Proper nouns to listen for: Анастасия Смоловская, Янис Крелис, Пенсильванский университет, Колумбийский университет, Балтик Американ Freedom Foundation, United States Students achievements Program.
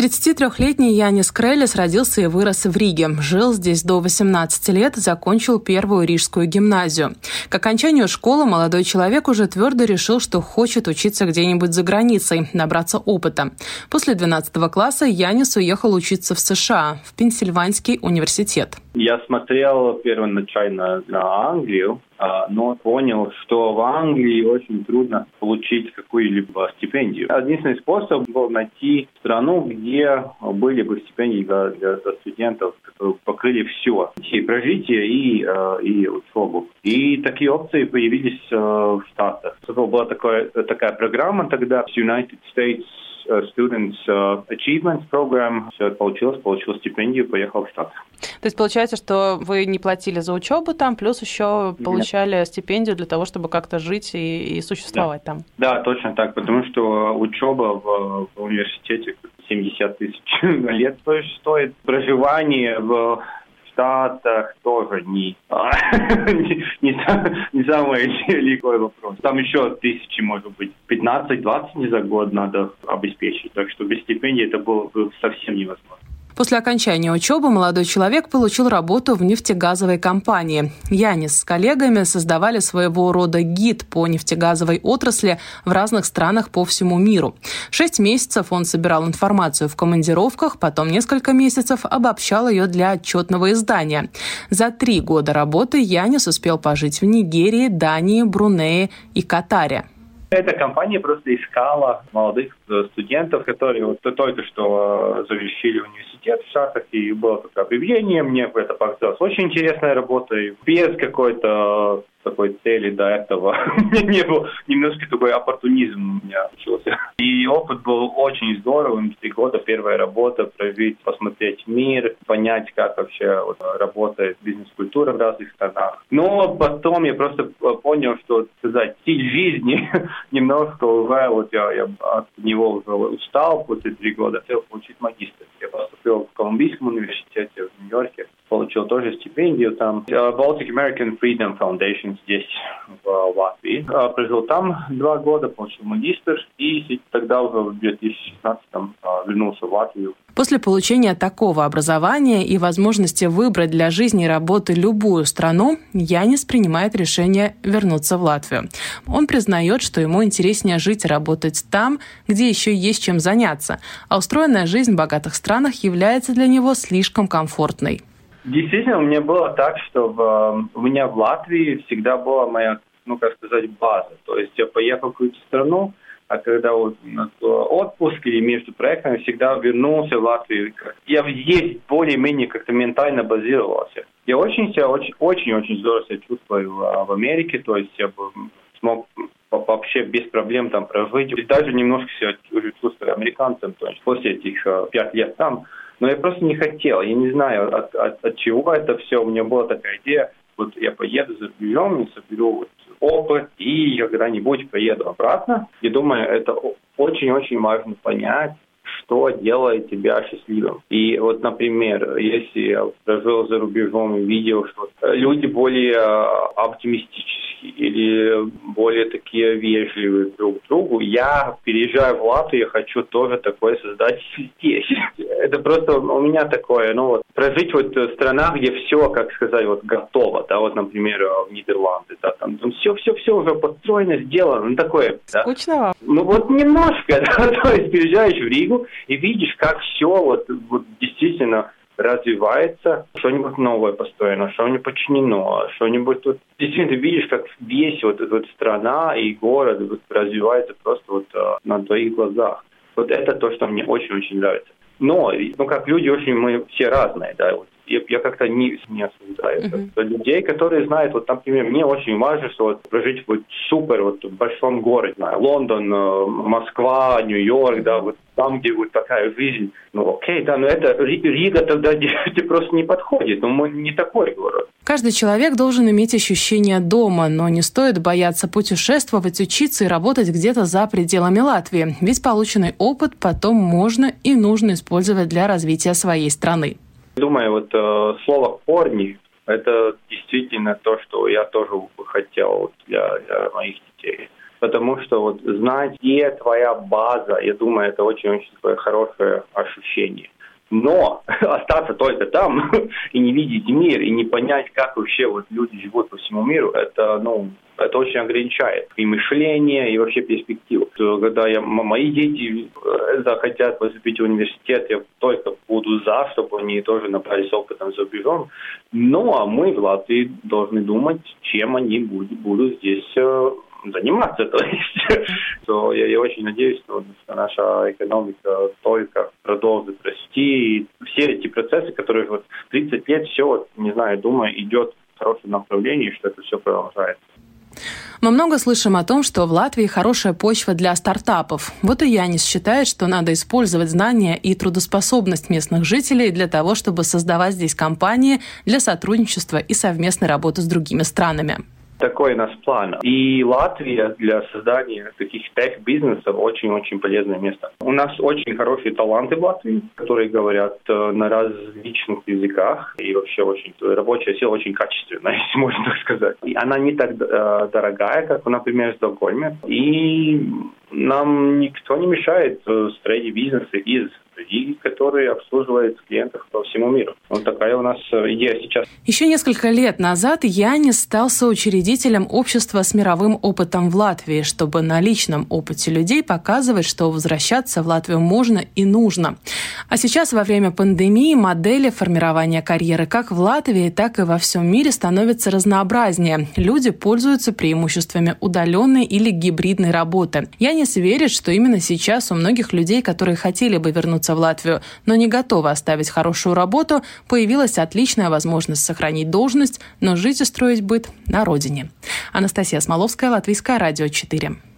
33-летний Янис Крелис родился и вырос в Риге. Жил здесь до 18 лет, закончил первую рижскую гимназию. К окончанию школы молодой человек уже твердо решил, что хочет учиться где-нибудь за границей, набраться опыта. После 12 класса Янис уехал учиться в США, в Пенсильванский университет. Я смотрел первоначально на Англию, но понял, что в Англии очень трудно получить какую-либо стипендию. Единственный способ был найти страну, где были бы стипендии для студентов, которые покрыли все, и прожитие, и учебу. И такие опции появились в Штатах. Была такая программа тогда United States Students achievements Program. Все это получил стипендию, поехал в Штаты. То есть получается, что вы не платили за учебу там, плюс еще получали стипендию для того, чтобы как-то жить и существовать там? Да, точно так, потому что учеба в университете 70 тысяч лет стоит, проживание в Штатах тоже не самый легкий вопрос. Там еще тысячи, может быть, 15-20 за год надо обеспечить. Так что без стипендий это было бы совсем невозможно. После окончания учебы молодой человек получил работу в нефтегазовой компании. Янис с коллегами создавали своего рода гид по нефтегазовой отрасли в разных странах по всему миру. 6 месяцев он собирал информацию в командировках, потом несколько месяцев обобщал ее для отчетного издания. За 3 года работы Янис успел пожить в Нигерии, Дании, Брунее и Катаре. Эта компания просто искала молодых студентов, которые только что завершили университет в Штатах, и было такое объявление, мне это показалось очень интересная работа, и без какой-то такой цели до этого не было, немножко такой оппортунизм у меня случился. И опыт был очень здоровым, 3 года, первая работа, проявить, посмотреть мир, понять, как вообще работает бизнес-культура в разных странах. Но потом я просто понял, что, сказать, стиль жизни немножко уже, я от него уже устал после 3 года, хотел получить магистр. Я поступил в Колумбийском университете в Нью-Йорке, получил тоже стипендию там. Балтик Американ Freedom Foundation здесь, в Латвии. Прожил там 2 года, получил магистр, и тогда уже в 2016-м вернулся в Латвию. После получения такого образования и возможности выбрать для жизни и работы любую страну, Янис принимает решение вернуться в Латвию. Он признает, что ему интереснее жить и работать там, где еще есть чем заняться, а устроенная жизнь в богатых странах является для него слишком комфортной. Действительно, у меня было так, что у меня в Латвии всегда была моя, база. То есть я поехал в какую-то страну, а когда отпуск или между проектами, всегда вернулся в Латвию. Я здесь более-менее как-то ментально базировался. Я очень здорово себя чувствую в Америке, то есть я бы смог вообще без проблем там прожить. И даже немножко себя чувствую американцем, то есть после этих 5 лет там. Но я просто не хотел, я не знаю, от чего это все. У меня была такая идея, я поеду за рубежом, соберу опыт и когда-нибудь поеду обратно. Я думаю, это очень-очень важно понять, что делает тебя счастливым. И например, если я прожил за рубежом и видел, что люди более оптимистические или более такие вежливые друг к другу, я переезжаю в Латвию, я хочу тоже такое создать здесь. Это просто у меня такое, прожить в странах, где все, готово, например, в Нидерланды, там все уже построено, сделано, такое. Скучно вам? Немножко, то есть переезжаешь в Ригу и видишь, как все действительно развивается, что-нибудь новое построено, что-нибудь починено, что-нибудь тут. Действительно, ты видишь, как весь страна и город развивается просто на твоих глазах. Это то, что мне очень-очень нравится. Но, как люди, мы все разные, да, я как-то не осуждаю людей, которые знают, например, мне очень важно, что прожить супер в большом городе, Лондон, Москва, Нью-Йорк, там, где такая жизнь, окей, да, но это Рига тогда тебе просто не подходит, мы не такой город. Каждый человек должен иметь ощущение дома, но не стоит бояться путешествовать, учиться и работать где-то за пределами Латвии, ведь полученный опыт потом можно и нужно использовать для развития своей страны. Думаю, слово «корни» – это действительно то, что я тоже бы хотел для моих детей. потому что вот знать, где твоя база, я думаю, это очень-очень хорошее ощущение. Но остаться только там и не видеть мир, и не понять, как вообще вот люди живут по всему миру, это очень ограничает и мышление, и вообще перспективу. Когда мои дети захотят поступить в университет, я только буду за, чтобы они тоже набрались опытом за рубежом. Ну, а мы в Латвии должны думать, чем они будут здесь заниматься. То есть я очень надеюсь, что наша экономика только продолжит расти. И все эти процессы, которые вот 30 лет, все, вот, не знаю, думаю, идет в хорошем направлении, что это все продолжается. Мы много слышим о том, что в Латвии хорошая почва для стартапов. Вот и Янис считает, что надо использовать знания и трудоспособность местных жителей для того, чтобы создавать здесь компании для сотрудничества и совместной работы с другими странами. Такой у нас план. И Латвия для создания таких тех-бизнесов очень-очень полезное место. У нас очень хорошие таланты в Латвии, которые говорят на различных языках. И вообще очень рабочая сила очень качественная, если можно так сказать. И она не так дорогая, как, например, в Стокгольме. И нам никто не мешает строить бизнесы из людей, которые обслуживают клиентов по всему миру. Вот такая у нас идея сейчас. Еще несколько лет назад Янис стал соучредителем общества с мировым опытом в Латвии, чтобы на личном опыте людей показывать, что возвращаться в Латвию можно и нужно. А сейчас во время пандемии модели формирования карьеры как в Латвии, так и во всем мире становятся разнообразнее. Люди пользуются преимуществами удаленной или гибридной работы. Янис верит, что именно сейчас у многих людей, которые хотели бы вернуться в Латвию, но не готова оставить хорошую работу, появилась отличная возможность сохранить должность, но жить и строить быт на родине. Анастасия Смоловская, Латвийское радио 4.